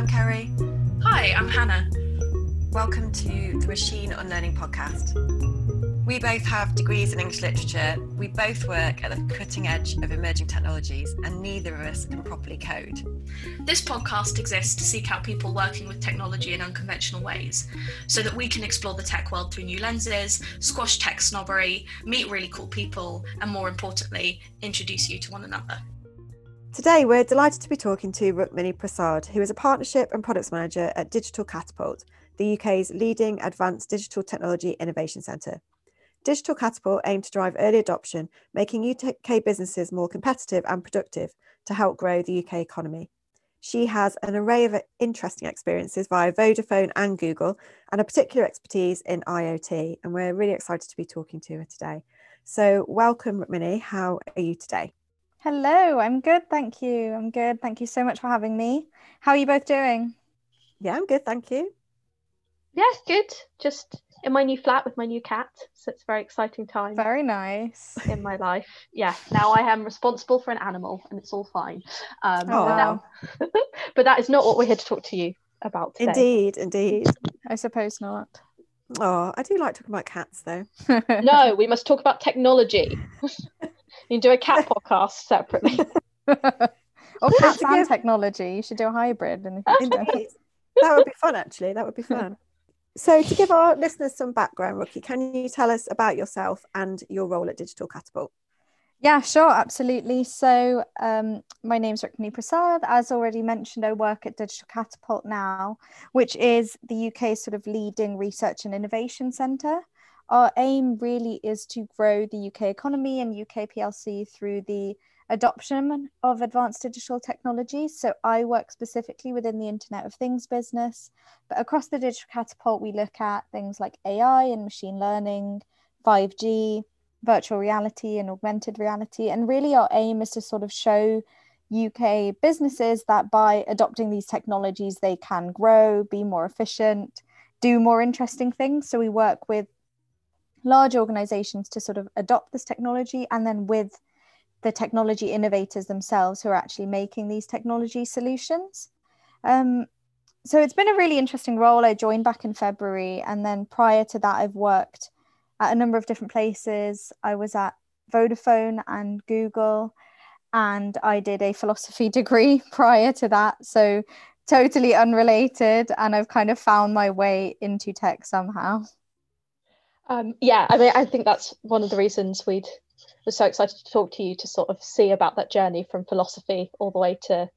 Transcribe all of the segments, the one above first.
I'm Kerry. Hi, I'm Hannah. Welcome to the Machine on Learning podcast. We both have degrees in English literature, we both work at the cutting edge of emerging technologies, and neither of us can properly code. This podcast exists to seek out people working with technology in unconventional ways, so that we can explore the tech world through new lenses, squash tech snobbery, meet really cool people, and more importantly, introduce you to one another. Today, we're delighted to be talking to Rukmini Prasad, who is a partnership and products manager at Digital Catapult, the UK's leading advanced digital technology innovation centre. Digital Catapult aimed to drive early adoption, making UK businesses more competitive and productive to help grow the UK economy. She has an array of interesting experiences via Vodafone and Google, and a particular expertise in IoT, and we're really excited to be talking to her today. So welcome, Rukmini. How are you today? Hello, I'm good, thank you. I'm good. Thank you so much for having me. How are you both doing? Yeah, I'm good, thank you. Yeah, good. Just in my new flat with my new cat, so it's a very exciting time. Very nice. In my life. Yeah, now I am responsible for an animal and it's all fine. But that is not what we're here to talk to you about today. Indeed. I suppose not. Oh, I do like talking about cats though. No, we must talk about technology. You can do a cat podcast separately. Or cats and technology. You should do a hybrid. That would be fun, actually. That would be fun. So to give our listeners some background, Rukmini, can you tell us about yourself and your role at Digital Catapult? Yeah, sure, absolutely. So my name's Rukmini Prasad. As already mentioned, I work at Digital Catapult now, which is the UK's sort of leading research and innovation centre. Our aim really is to grow the UK economy and UK PLC through the adoption of advanced digital technology. So I work specifically within the Internet of Things business, but across the Digital Catapult, we look at things like AI and machine learning, 5G, virtual reality and augmented reality. And really our aim is to sort of show UK businesses that by adopting these technologies, they can grow, be more efficient, do more interesting things. So we work with large organizations to sort of adopt this technology, and then with the technology innovators themselves who are actually making these technology solutions. So it's been a really interesting role. I joined back in February, and then prior to that I've worked at a number of different places. I was at Vodafone and Google, and I did a philosophy degree prior to that, so totally unrelated, and I've kind of found my way into tech somehow. Yeah, I mean, I think that's one of the reasons we were so excited to talk to you, to sort of see about that journey from philosophy all the way to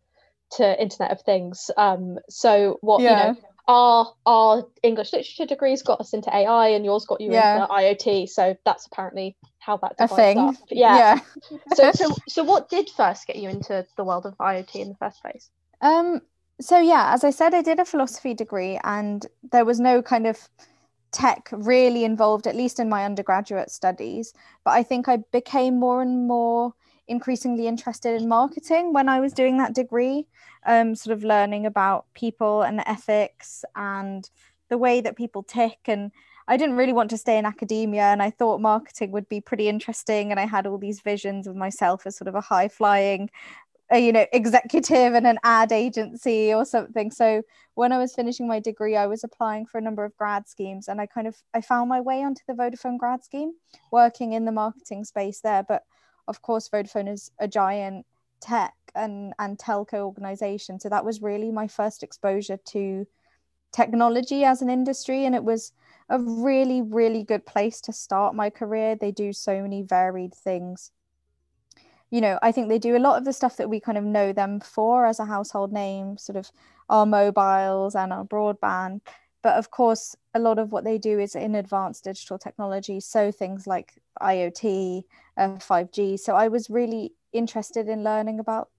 Internet of Things. Our English literature degrees got us into AI, and yours got you into IoT. So that's apparently how that divides up. Yeah. So what did first get you into the world of IoT in the first place? As I said, I did a philosophy degree, and there was no kind of tech really involved, at least in my undergraduate studies, but I think I became more and more increasingly interested in marketing when I was doing that degree, sort of learning about people and ethics and the way that people tick, and I didn't really want to stay in academia, and I thought marketing would be pretty interesting, and I had all these visions of myself as sort of a high-flying executive in an ad agency or something. So when I was finishing my degree, I was applying for a number of grad schemes, and I found my way onto the Vodafone grad scheme, working in the marketing space there. But of course, Vodafone is a giant tech and telco organization. So that was really my first exposure to technology as an industry. And it was a really, really good place to start my career. They do so many varied things. I think they do a lot of the stuff that we kind of know them for as a household name, sort of our mobiles and our broadband. But of course, a lot of what they do is in advanced digital technology. So things like IoT, 5G. So I was really interested in learning about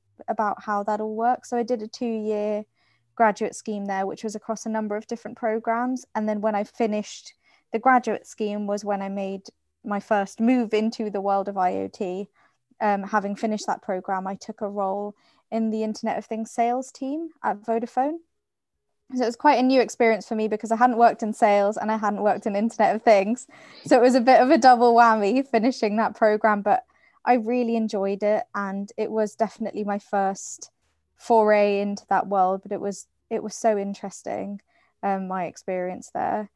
how that all works. So I did a 2-year graduate scheme there, which was across a number of different programs. And then when I finished the graduate scheme was when I made my first move into the world of IoT. Having finished that program, I took a role in the Internet of Things sales team at Vodafone. So it was quite a new experience for me because I hadn't worked in sales and I hadn't worked in Internet of Things. So it was a bit of a double whammy finishing that program, but I really enjoyed it. And it was definitely my first foray into that world, but it was It was so interesting, my experience there.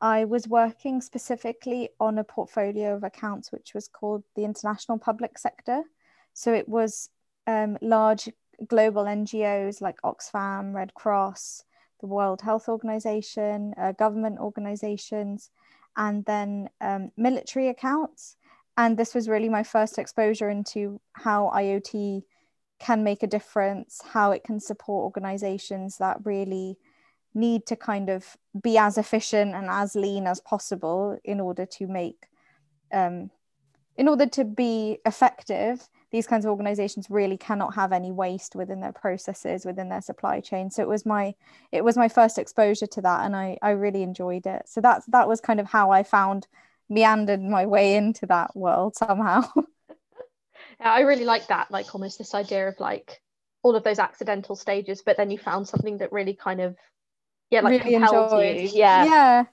I was working specifically on a portfolio of accounts which was called the International Public Sector. So it was large global NGOs like Oxfam, Red Cross, the World Health Organization, government organizations, and then military accounts. And this was really my first exposure into how IoT can make a difference, how it can support organizations that really need to kind of be as efficient and as lean as possible in order to make, in order to be effective. These kinds of organizations really cannot have any waste within their processes, within their supply chain. So it was my first exposure to that, and I really enjoyed it. So that was kind of how I meandered my way into that world somehow. Yeah, I really like that, like almost this idea of like all of those accidental stages, but then you found something that really kind of, yeah, like really enjoyed you. Yeah.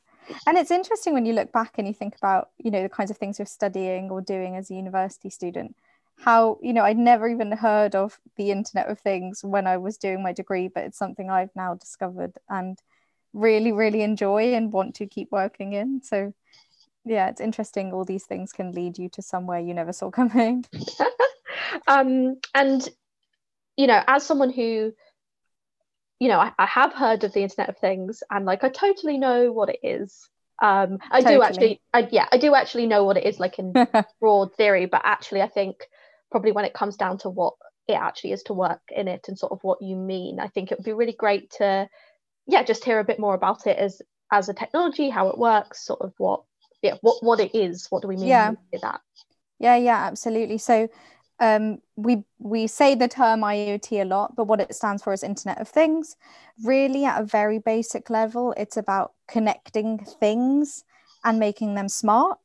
And it's interesting when you look back and you think about, you know, the kinds of things you're studying or doing as a university student. How, you know, I'd never even heard of the Internet of Things when I was doing my degree, but it's something I've now discovered and really, really enjoy and want to keep working in. So yeah, it's interesting. All these things can lead you to somewhere you never saw coming. And, you know, as someone who, you know, I have heard of the Internet of Things and like, I totally know what it is. I do actually know what it is, like in broad theory, but actually I think probably when it comes down to what it actually is to work in it and sort of what you mean, I think it would be really great to, yeah, just hear a bit more about it as a technology, how it works, sort of what it is, what do we mean by that? Yeah, absolutely. So we say the term IoT a lot, but what it stands for is Internet of Things. Really, at a very basic level, it's about connecting things and making them smart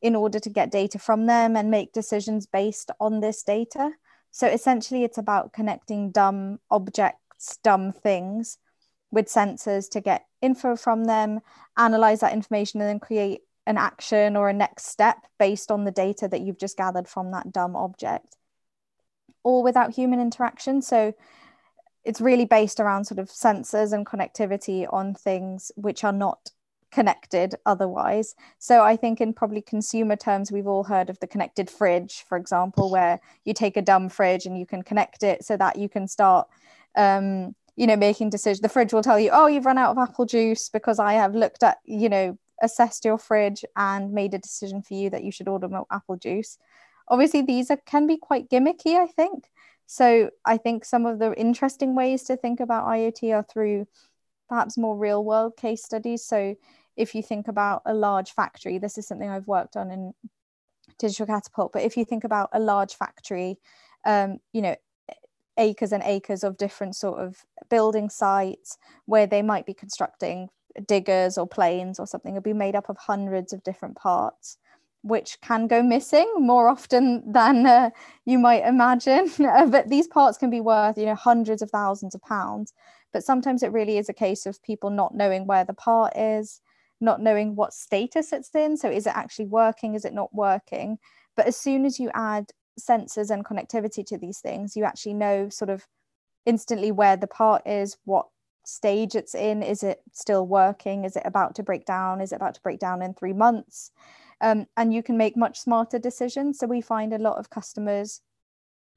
in order to get data from them and make decisions based on this data. So essentially, it's about connecting dumb objects, dumb things with sensors to get info from them, analyze that information, and then create an action or a next step based on the data that you've just gathered from that dumb object, all without human interaction. So it's really based around sort of sensors and connectivity on things which are not connected otherwise. So I think in probably consumer terms, we've all heard of the connected fridge, for example, where you take a dumb fridge and you can connect it so that you can start you know, making decisions. The fridge will tell you, oh, you've run out of apple juice because I have looked at, you know, assessed your fridge and made a decision for you that you should order more apple juice. Obviously, these can be quite gimmicky, I think. So I think some of the interesting ways to think about IoT are through perhaps more real world case studies. So if you think about a large factory, this is something I've worked on in Digital Catapult, but if you think about a large factory, you know, acres and acres of different sort of building sites where they might be constructing diggers or planes or something, will be made up of hundreds of different parts which can go missing more often than you might imagine. But these parts can be worth, you know, hundreds of thousands of pounds, but sometimes it really is a case of people not knowing where the part is, not knowing what status it's in. So is it actually working, is it not working? But as soon as you add sensors and connectivity to these things, you actually know sort of instantly where the part is, what stage it's in, is it still working, is it about to break down, is it about to break down in 3 months, and you can make much smarter decisions. So we find a lot of customers,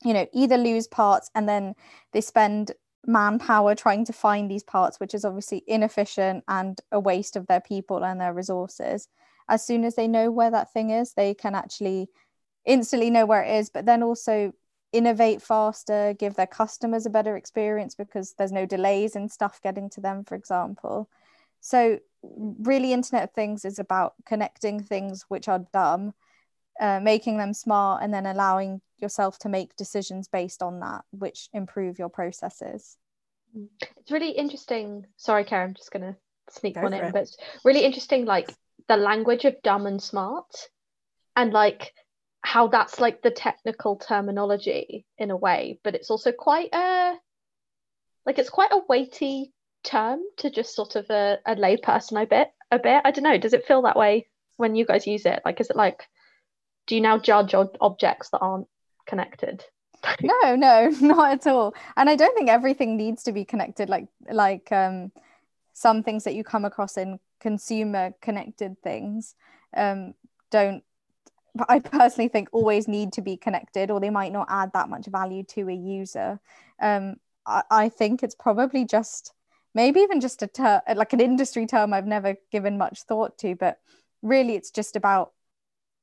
you know, either lose parts and then they spend manpower trying to find these parts, which is obviously inefficient and a waste of their people and their resources. As soon as they know where that thing is, they can actually instantly know where it is, but then also innovate faster, give their customers a better experience because there's no delays in stuff getting to them, for example. So really, Internet of Things is about connecting things which are dumb, making them smart, and then allowing yourself to make decisions based on that, which improve your processes. It's really interesting. Sorry, Karen, I'm just going to sneak one in, but it's really interesting, like the language of dumb and smart, and like how that's like the technical terminology in a way, but it's also quite a weighty term to just sort of a lay person, I bet. I don't know, does it feel that way when you guys use it? Like, is it like, do you now judge objects that aren't connected? No, not at all. And I don't think everything needs to be connected, like some things that you come across in consumer connected things don't, I personally think, always need to be connected, or they might not add that much value to a user. I think it's probably just maybe even just a term, like an industry term I've never given much thought to, but really it's just about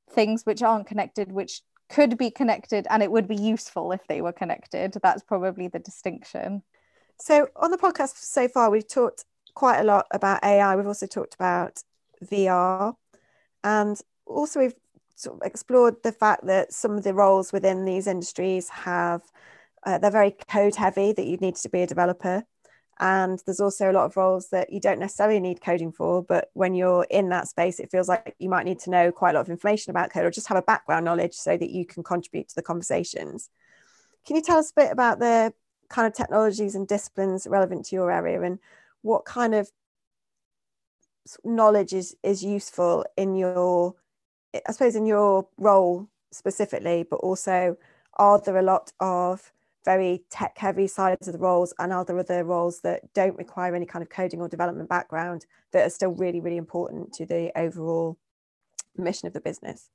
things which aren't connected, which could be connected, and it would be useful if they were connected. That's probably the distinction. So on the podcast so far, we've talked quite a lot about AI. We've also talked about VR, and also we've sort of explored the fact that some of the roles within these industries have they're very code heavy, that you need to be a developer, and there's also a lot of roles that you don't necessarily need coding for, but when you're in that space it feels like you might need to know quite a lot of information about code, or just have a background knowledge so that you can contribute to the conversations. Can you tell us a bit about the kind of technologies and disciplines relevant to your area, and what kind of knowledge is useful in your, I suppose, in your role specifically, but also are there a lot of very tech heavy sides of the roles, and are there other roles that don't require any kind of coding or development background that are still really, really important to the overall mission of the business?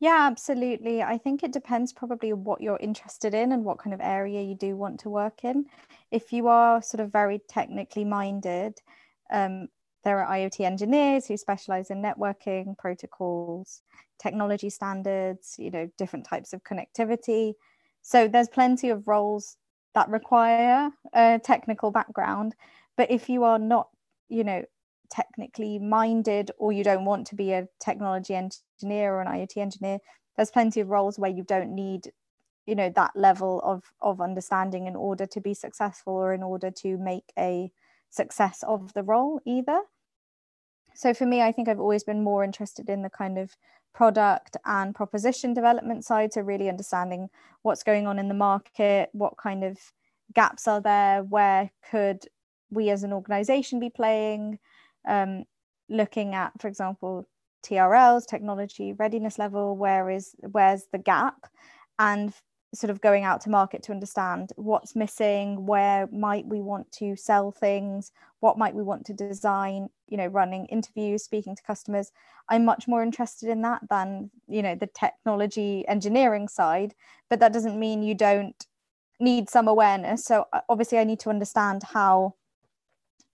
Yeah, absolutely. I think it depends probably on what you're interested in and what kind of area you do want to work in. If you are sort of very technically minded, there are IoT engineers who specialize in networking, protocols, technology standards, you know, different types of connectivity. So there's plenty of roles that require a technical background. But if you are not, you know, technically minded, or you don't want to be a technology engineer or an IoT engineer, there's plenty of roles where you don't need, you know, that level of understanding in order to be successful, or in order to make a success of the role either. So for me, I think I've always been more interested in the kind of product and proposition development side, so really understanding what's going on in the market, what kind of gaps are there, where could we as an organization be playing, looking at, for example, TRLs, technology readiness level, where's the gap, and sort of going out to market to understand what's missing, where might we want to sell things, what might we want to design, you know, running interviews, speaking to customers. I'm much more interested in that than, you know, the technology engineering side, but that doesn't mean you don't need some awareness. So obviously I need to understand how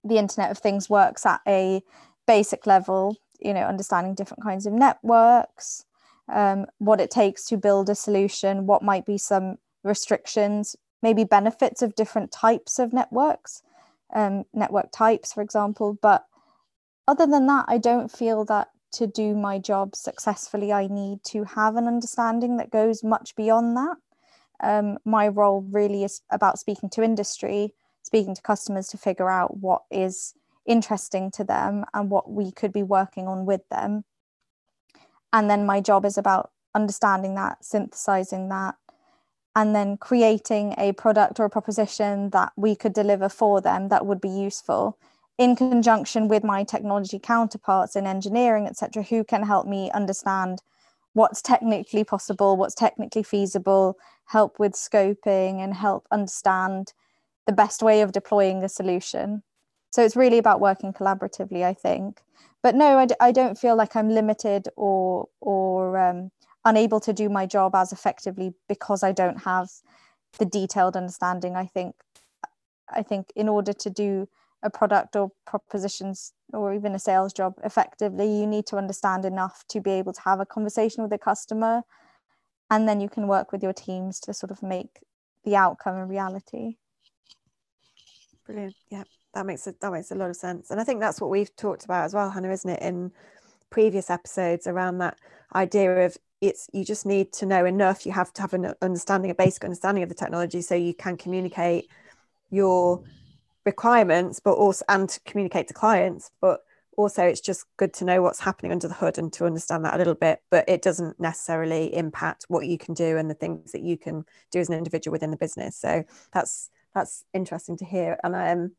the Internet of Things works at a basic level, you know, understanding different kinds of networks, what it takes to build a solution, what might be some restrictions, maybe benefits of different types of networks, network types, for example. But other than that, I don't feel that to do my job successfully, I need to have an understanding that goes much beyond that. My role really is about speaking to industry, speaking to customers to figure out what is interesting to them and what we could be working on with them. And then my job is about understanding that, synthesizing that, and then creating a product or a proposition that we could deliver for them that would be useful in conjunction with my technology counterparts in engineering, etc., who can help me understand what's technically possible, what's technically feasible, help with scoping, and help understand the best way of deploying a solution. So it's really about working collaboratively, I think. But no, I don't feel like I'm limited or unable to do my job as effectively because I don't have the detailed understanding. I think in order to do a product or propositions or even a sales job effectively, you need to understand enough to be able to have a conversation with a customer, and then you can work with your teams to sort of make the outcome a reality. Brilliant. Yeah, that makes a lot of sense. And I think that's what we've talked about as well, Hannah, isn't it, in previous episodes, around that idea of you just need to know enough. You have to have an understanding, a basic understanding of the technology, so you can communicate your requirements, but also and to communicate to clients. But also, it's just good to know what's happening under the hood and to understand that a little bit. But it doesn't necessarily impact what you can do and the things that you can do as an individual within the business. So that's interesting to hear. And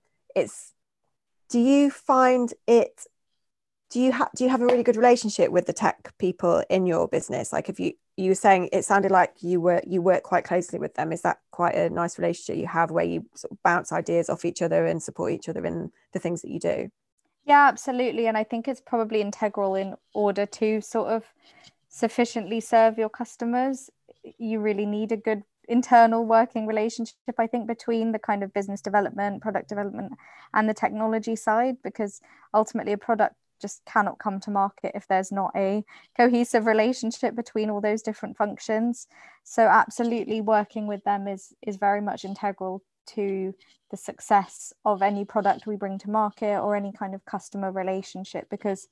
do you find it? Do you have a really good relationship with the tech people in your business? Like, have you you were saying it sounded like you work quite closely with them. Is that quite a nice relationship you have where you sort of bounce ideas off each other and support each other in the things that you do? Yeah, absolutely. And I think it's probably integral in order to sort of sufficiently serve your customers. You really need a good internal working relationship, I think, between the kind of business development, product development, and the technology side, because ultimately a product just cannot come to market if there's not a cohesive relationship between all those different functions. So absolutely working with them is very much integral to the success of any product we bring to market or any kind of customer relationship, because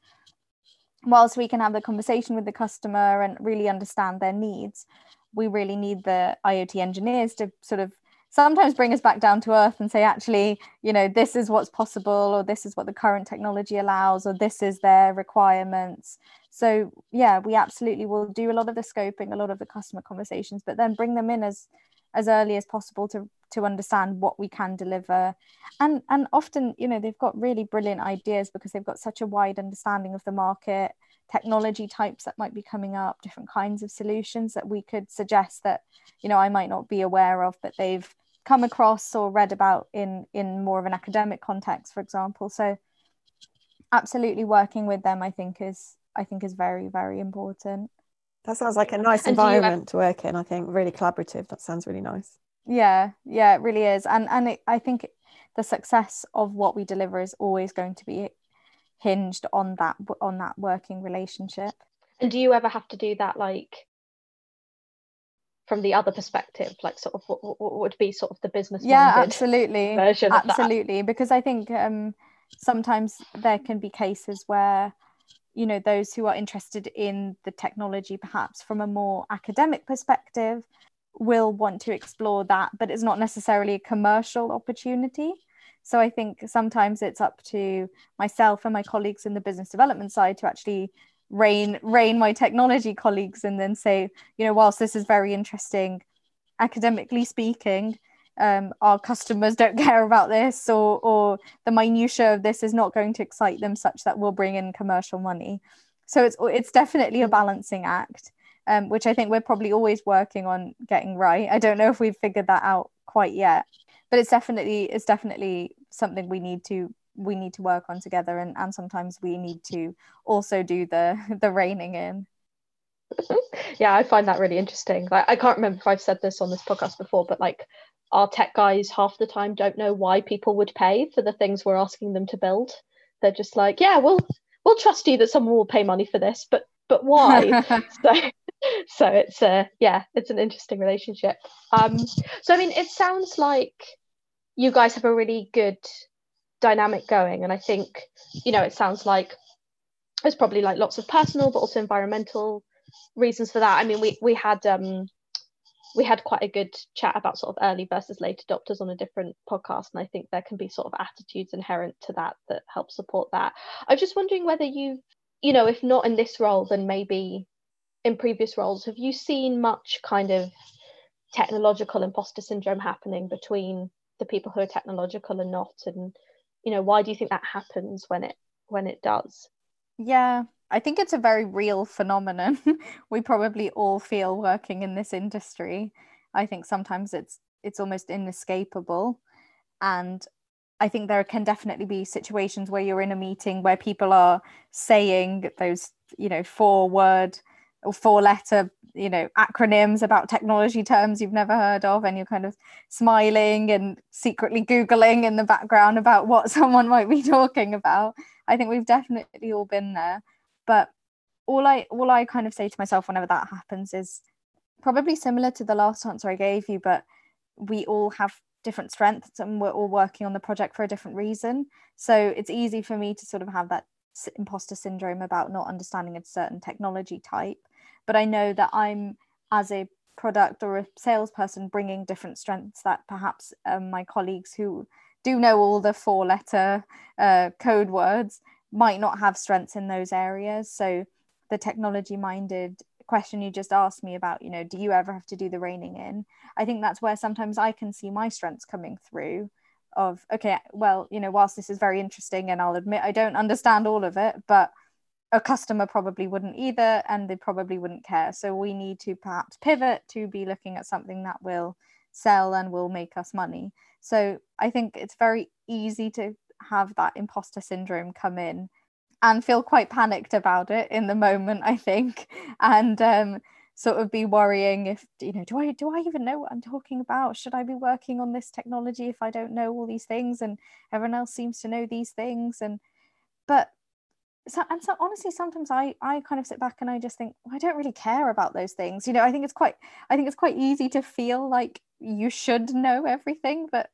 whilst we can have the conversation with the customer and really understand their needs, we really need the IoT engineers to sort of sometimes bring us back down to earth and say, actually, you know, this is what's possible, or this is what the current technology allows, or this is their requirements. So yeah, we absolutely will do a lot of the scoping, a lot of the customer conversations, but then bring them in as early as possible to understand what we can deliver. And often, you know, they've got really brilliant ideas because they've got such a wide understanding of the market, technology types that might be coming up, different kinds of solutions that we could suggest that, you know, I might not be aware of, but they've come across or read about in more of an academic context, for example. So absolutely working with them, I think is very, very important. That sounds like a nice environment to work in, I think. Really collaborative. That sounds really nice. Yeah, it really is. And I think the success of what we deliver is always going to be hinged on that working relationship. And do you ever have to do that, like, from the other perspective, like sort of what would be sort of the business version of that? Because I think sometimes there can be cases where, you know, those who are interested in the technology, perhaps from a more academic perspective, will want to explore that, but it's not necessarily a commercial opportunity. So I think sometimes it's up to myself and my colleagues in the business development side to actually rein my technology colleagues and then say, you know, whilst this is very interesting, academically speaking, our customers don't care about this, or the minutiae of this is not going to excite them such that we'll bring in commercial money. So it's definitely a balancing act, which I think we're probably always working on getting right. I don't know if we've figured that out quite yet, but it's definitely something we need to work on together, and sometimes we need to also do the reining in. Yeah, I find that really interesting. Like, I can't remember if I've said this on this podcast before, but like, our tech guys half the time don't know why people would pay for the things we're asking them to build. They're just like, yeah, we'll trust you that someone will pay money for this, but why? so it's it's an interesting relationship. So I mean, it sounds like you guys have a really good dynamic going, and I think, you know, it sounds like there's probably like lots of personal but also environmental reasons for that. I mean, we had quite a good chat about sort of early versus late adopters on a different podcast, and I think there can be sort of attitudes inherent to that help support that. I was just wondering whether you've, you know, if not in this role, then maybe in previous roles, have you seen much kind of technological imposter syndrome happening between the people who are technological and not? And, you know, why do you think that happens when it does? Yeah, I think it's a very real phenomenon. We probably all feel working in this industry. I think sometimes it's almost inescapable. And I think there can definitely be situations where you're in a meeting where people are saying those, you know, four-word or four-letter, you know, acronyms about technology terms you've never heard of, and you're kind of smiling and secretly Googling in the background about what someone might be talking about. I think we've definitely all been there. But all I kind of say to myself whenever that happens is probably similar to the last answer I gave you, but we all have different strengths and we're all working on the project for a different reason. So it's easy for me to sort of have that imposter syndrome about not understanding a certain technology type. But I know that I'm, as a product or a salesperson, bringing different strengths that perhaps my colleagues who do know all the four-letter code words might not have strengths in those areas. So the technology-minded question you just asked me about, you know, do you ever have to do the reining in? I think that's where sometimes I can see my strengths coming through of, okay, well, you know, whilst this is very interesting and I'll admit I don't understand all of it, but a customer probably wouldn't either, and they probably wouldn't care. So we need to perhaps pivot to be looking at something that will sell and will make us money. So I think it's very easy to have that imposter syndrome come in and feel quite panicked about it in the moment, I think, and sort of be worrying if, you know, do I even know what I'm talking about? Should I be working on this technology if I don't know all these things and everyone else seems to know these things? So honestly, sometimes I kind of sit back and I just think, well, I don't really care about those things. You know, I think it's quite easy to feel like you should know everything, but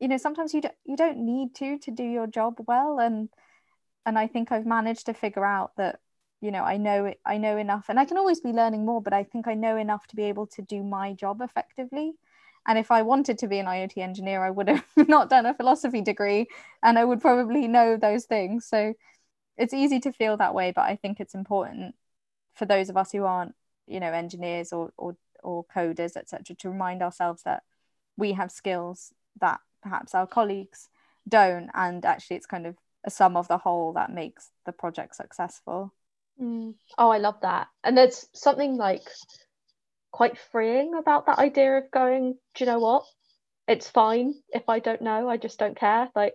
you know, sometimes you don't need to do your job well. And I think I've managed to figure out that, you know, I know enough, and I can always be learning more, but I think I know enough to be able to do my job effectively. And if I wanted to be an IoT engineer, I would have not done a philosophy degree, and I would probably know those things. So it's easy to feel that way, but I think it's important for those of us who aren't, you know, engineers or coders, etc., to remind ourselves that we have skills that perhaps our colleagues don't, and actually it's kind of a sum of the whole that makes the project successful. Oh, I love that. And there's something like quite freeing about that idea of going, do you know what, it's fine if I don't know, I just don't care. Like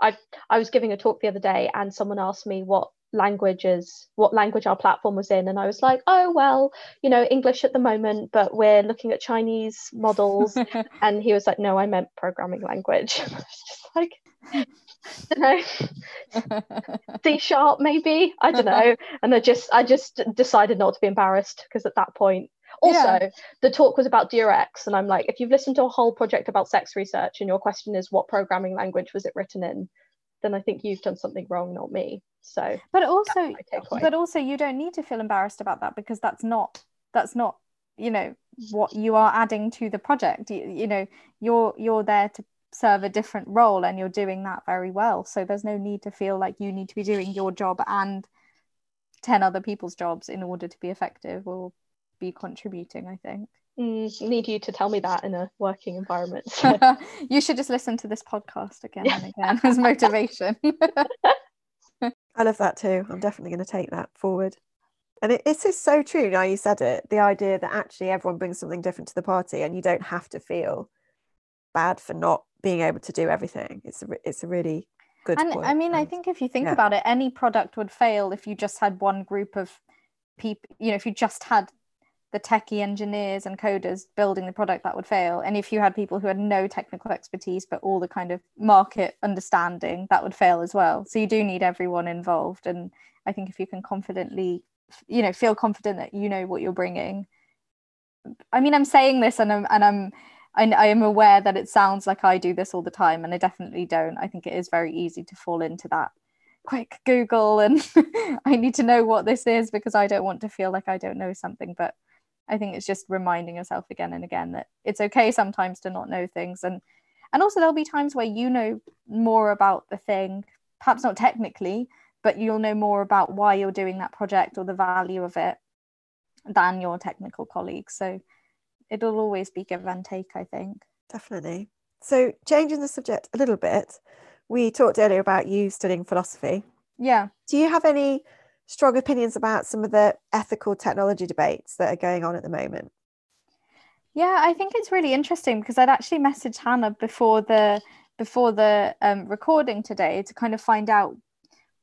I was giving a talk the other day and someone asked me what language our platform was in, and I was like, oh well, you know, English at the moment, but we're looking at Chinese models. And he was like, no, I meant programming language. I was just like, you know, C# maybe, I don't know. And I just decided not to be embarrassed, because at that point also, yeah, the talk was about Durex, and I'm like, if you've listened to a whole project about sex research and your question is what programming language was it written in, then I think you've done something wrong, not me. So but also you don't need to feel embarrassed about that, because that's not you know what you are adding to the project. You know, you're there to serve a different role and you're doing that very well, so there's no need to feel like you need to be doing your job and 10 other people's jobs in order to be effective or be contributing. I think need you to tell me that in a working environment, so. You should just listen to this podcast again and again as motivation. I love that too. I'm definitely going to take that forward. And it is so true now you said it, the idea that actually everyone brings something different to the party and you don't have to feel bad for not being able to do everything. It's a really good point. I mean, I think if you think about it, any product would fail if you just had one group of people, you know, if you just had the techie engineers and coders building the product, that would fail. And if you had people who had no technical expertise but all the kind of market understanding, that would fail as well. So you do need everyone involved. And I think if you can confidently, you know, feel confident that you know what you're bringing. I mean, I'm saying this and I am aware that it sounds like I do this all the time, and I definitely don't. I think it is very easy to fall into that quick Google and I need to know what this is because I don't want to feel like I don't know something. But I think it's just reminding yourself again and again that it's okay sometimes to not know things. And also there'll be times where you know more about the thing, perhaps not technically, but you'll know more about why you're doing that project or the value of it than your technical colleagues. So it'll always be give and take, I think. Definitely. So changing the subject a little bit, we talked earlier about you studying philosophy. Yeah. Do you have any strong opinions about some of the ethical technology debates that are going on at the moment? Yeah, I think it's really interesting because I'd actually messaged Hannah before the recording today to kind of find out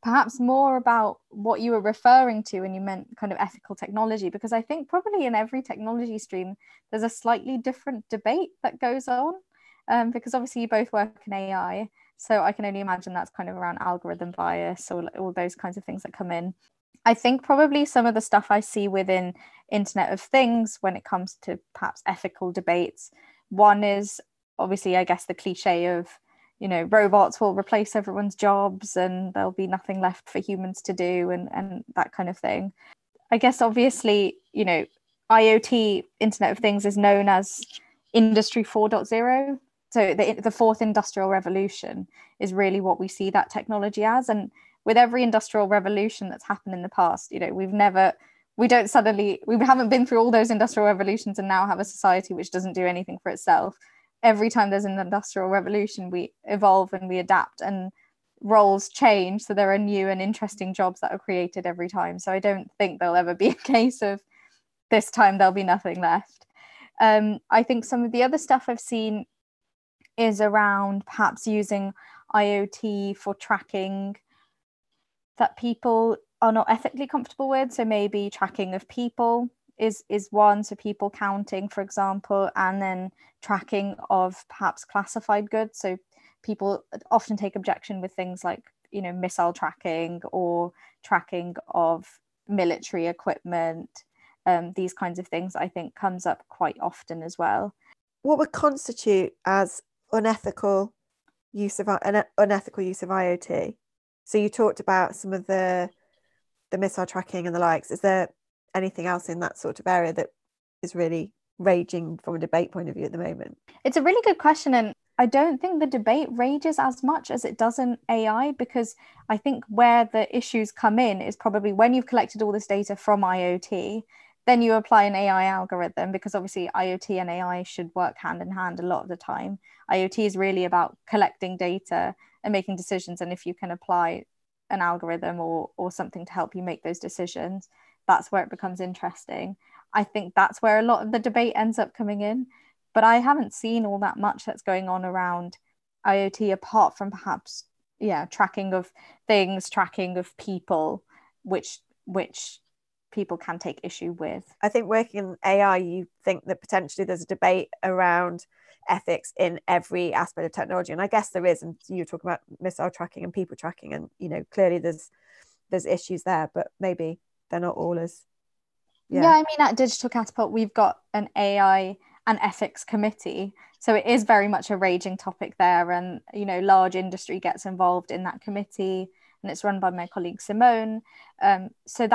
perhaps more about what you were referring to when you meant kind of ethical technology, because I think probably in every technology stream there's a slightly different debate that goes on, because obviously you both work in AI, so I can only imagine that's kind of around algorithm bias or all those kinds of things that come in. I think probably some of the stuff I see within Internet of Things when it comes to perhaps ethical debates, one is obviously, I guess, the cliche of, you know, robots will replace everyone's jobs and there'll be nothing left for humans to do and that kind of thing. I guess obviously, you know, IoT, Internet of Things, is known as Industry 4.0. So the fourth industrial revolution is really what we see that technology as. And with every industrial revolution that's happened in the past, you know, we haven't been through all those industrial revolutions and now have a society which doesn't do anything for itself. Every time there's an industrial revolution, we evolve and we adapt, and roles change, so there are new and interesting jobs that are created every time. So I don't think there'll ever be a case of this time there'll be nothing left. I think some of the other stuff I've seen is around perhaps using IoT for tracking that people are not ethically comfortable with. So maybe tracking of people is one, so people counting, for example, and then tracking of perhaps classified goods. So people often take objection with things like, you know, missile tracking or tracking of military equipment. These kinds of things, I think, comes up quite often as well. What would constitute as unethical use of IoT? So you talked about some of the missile tracking and the likes. Is there anything else in that sort of area that is really raging from a debate point of view at the moment? It's a really good question, and I don't think the debate rages as much as it does in AI, because I think where the issues come in is probably when you've collected all this data from IoT, then you apply an AI algorithm, because obviously IoT and AI should work hand in hand a lot of the time. IoT is really about collecting data and making decisions, and if you can apply an algorithm or something to help you make those decisions, that's where it becomes interesting. I think that's where a lot of the debate ends up coming in. But I haven't seen all that much that's going on around IoT, apart from perhaps, yeah, tracking of things, tracking of people, which people can take issue with. I think working in AI, you think that potentially there's a debate around ethics in every aspect of technology. And I guess there is, and you're talking about missile tracking and people tracking, and, you know, clearly there's issues there, but maybe they're not all as... Yeah, I mean, at Digital Catapult, we've got an AI... an ethics committee, so it is very much a raging topic there, and, you know, large industry gets involved in that committee, and it's run by my colleague Simone, so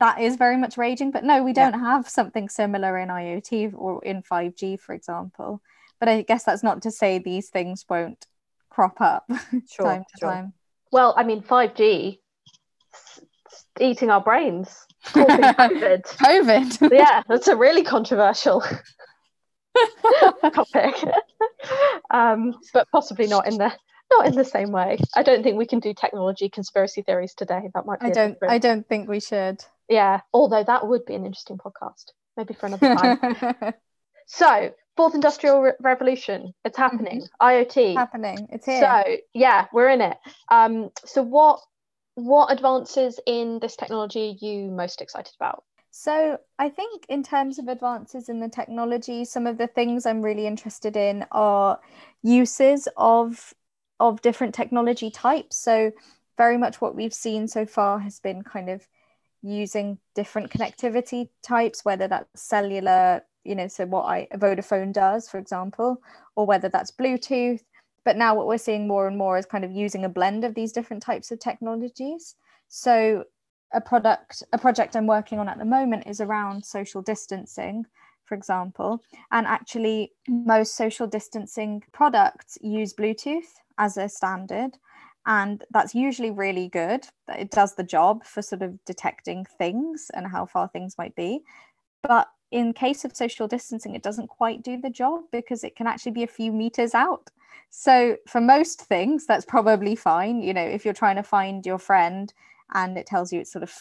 that is very much raging. But no, we don't have something similar in IoT or in 5G, for example, but I guess that's not to say these things won't crop up time to time. Well, I mean, 5G eating our brains, causing COVID. Yeah, that's a really controversial topic. But possibly not in the same way. I don't think we can do technology conspiracy theories today. That might be I don't think we should. Yeah, although that would be an interesting podcast, maybe for another time. So, fourth industrial revolution, it's happening. Mm-hmm. IoT happening. It's here. So, yeah, we're in it. So what advances in this technology are you most excited about? So I think in terms of advances in the technology, some of the things I'm really interested in are uses of different technology types. So very much what we've seen so far has been kind of using different connectivity types, whether that's cellular, you know, so Vodafone does, for example, or whether that's Bluetooth. But now what we're seeing more and more is kind of using a blend of these different types of technologies. So a project I'm working on at the moment is around social distancing, for example, and actually most social distancing products use Bluetooth as a standard, and that's usually really good. It does the job for sort of detecting things and how far things might be, but in case of social distancing, it doesn't quite do the job because it can actually be a few meters out. So for most things, that's probably fine. You know, if you're trying to find your friend and it tells you it's sort of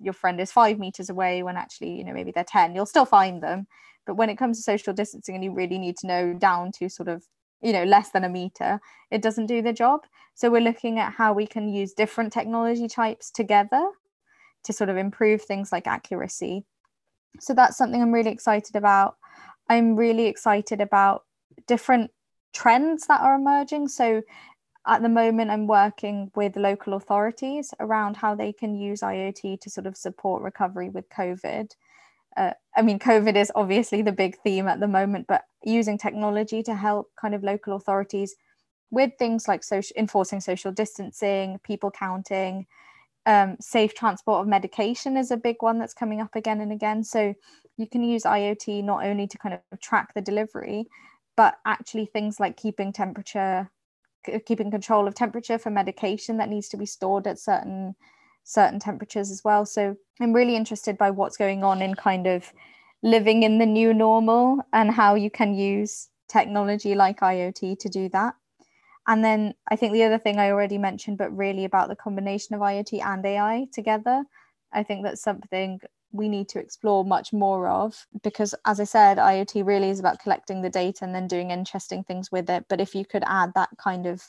your friend is 5 meters away when actually, you know, maybe they're 10, you'll still find them. But when it comes to social distancing and you really need to know down to sort of, you know, less than a meter, it doesn't do the job. So we're looking at how we can use different technology types together to sort of improve things like accuracy. So that's something I'm really excited about. I'm really excited about different trends that are emerging. So at the moment, I'm working with local authorities around how they can use IoT to sort of support recovery with COVID. I mean, COVID is obviously the big theme at the moment, but using technology to help kind of local authorities with things like enforcing social distancing, people counting, safe transport of medication is a big one that's coming up again and again. So you can use IoT not only to kind of track the delivery, but actually things like keeping control of temperature for medication that needs to be stored at certain temperatures as well. So I'm really interested by what's going on in kind of living in the new normal and how you can use technology like IoT to do that. And then I think the other thing I already mentioned, but really about the combination of IoT and AI together, I think that's something we need to explore much more of, because as I said, IoT really is about collecting the data and then doing interesting things with it. But if you could add that kind of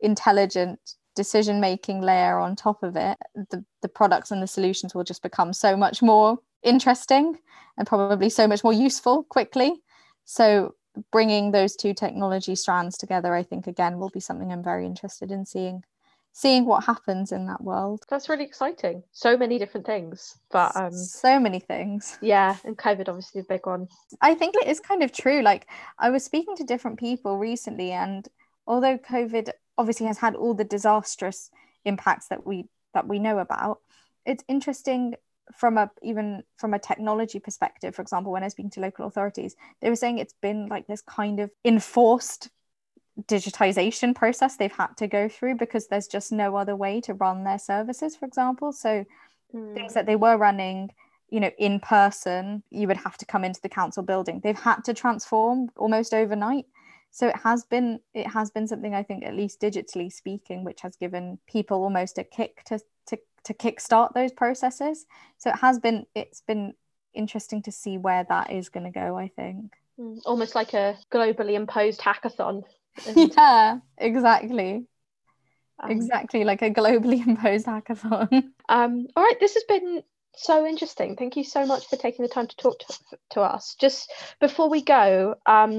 intelligent decision-making layer on top of it, the products and the solutions will just become so much more interesting and probably so much more useful quickly. So bringing those two technology strands together, I think, again, will be something I'm very interested in seeing what happens in that world. That's really exciting. So many different things, but so many things. Yeah, and COVID obviously a big one. I think it is kind of true. Like, I was speaking to different people recently, and although COVID obviously has had all the disastrous impacts that we know about, it's interesting from a technology perspective. For example, when I was speaking to local authorities, they were saying it's been like this kind of enforced digitization process they've had to go through because there's just no other way to run their services, for example. So things that they were running, you know, in person, you would have to come into the council building. They've had to transform almost overnight. So it has been something, I think, at least digitally speaking, which has given people almost a kick to kickstart those processes. So it's been interesting to see where that is going to go, I think. Almost like a globally imposed hackathon. Yeah, exactly. Exactly, like a globally imposed hackathon. All right, this has been so interesting. Thank you so much for taking the time to talk to us. Just before we go, our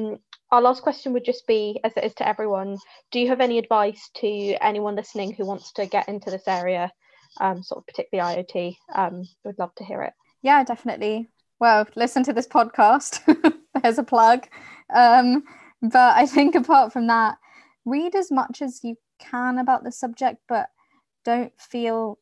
last question would just be, as it is to everyone, do you have any advice to anyone listening who wants to get into this area? Sort of particularly IoT. Would love to hear it. Yeah, definitely. Well, listen to this podcast. There's a plug. But I think apart from that, read as much as you can about the subject, but don't feel,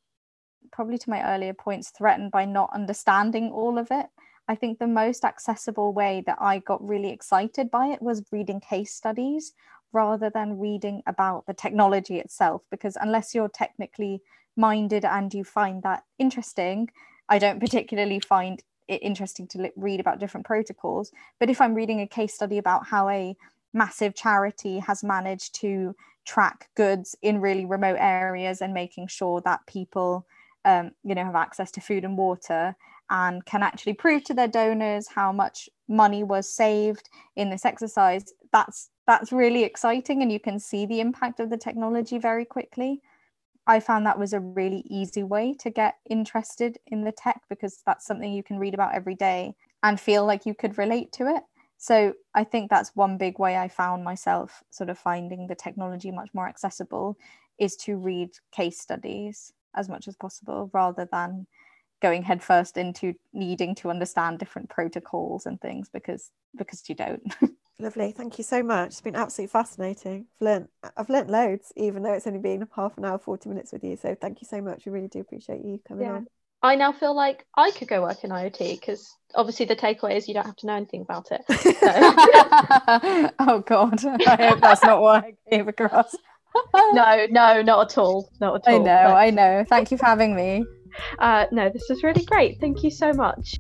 probably to my earlier points, threatened by not understanding all of it. I think the most accessible way that I got really excited by it was reading case studies rather than reading about the technology itself, because unless you're technically minded and you find that interesting, I don't particularly find it interesting to read about different protocols. But if I'm reading a case study about how a massive charity has managed to track goods in really remote areas and making sure that people have access to food and water and can actually prove to their donors how much money was saved in this exercise, that's really exciting, and you can see the impact of the technology very quickly. I found that was a really easy way to get interested in the tech, because that's something you can read about every day and feel like you could relate to it. So I think that's one big way I found myself sort of finding the technology much more accessible, is to read case studies as much as possible rather than going headfirst into needing to understand different protocols and things because you don't. Lovely, thank you so much. It's been absolutely fascinating. I've learnt loads, even though it's only been half an hour, 40 minutes with you. So thank you so much. We really do appreciate you coming on. I now feel like I could go work in IoT, because obviously the takeaway is you don't have to know anything about it. So. Oh God, I hope that's not what I gave across. No, not at all. I know. Thank you for having me. No, this was really great. Thank you so much.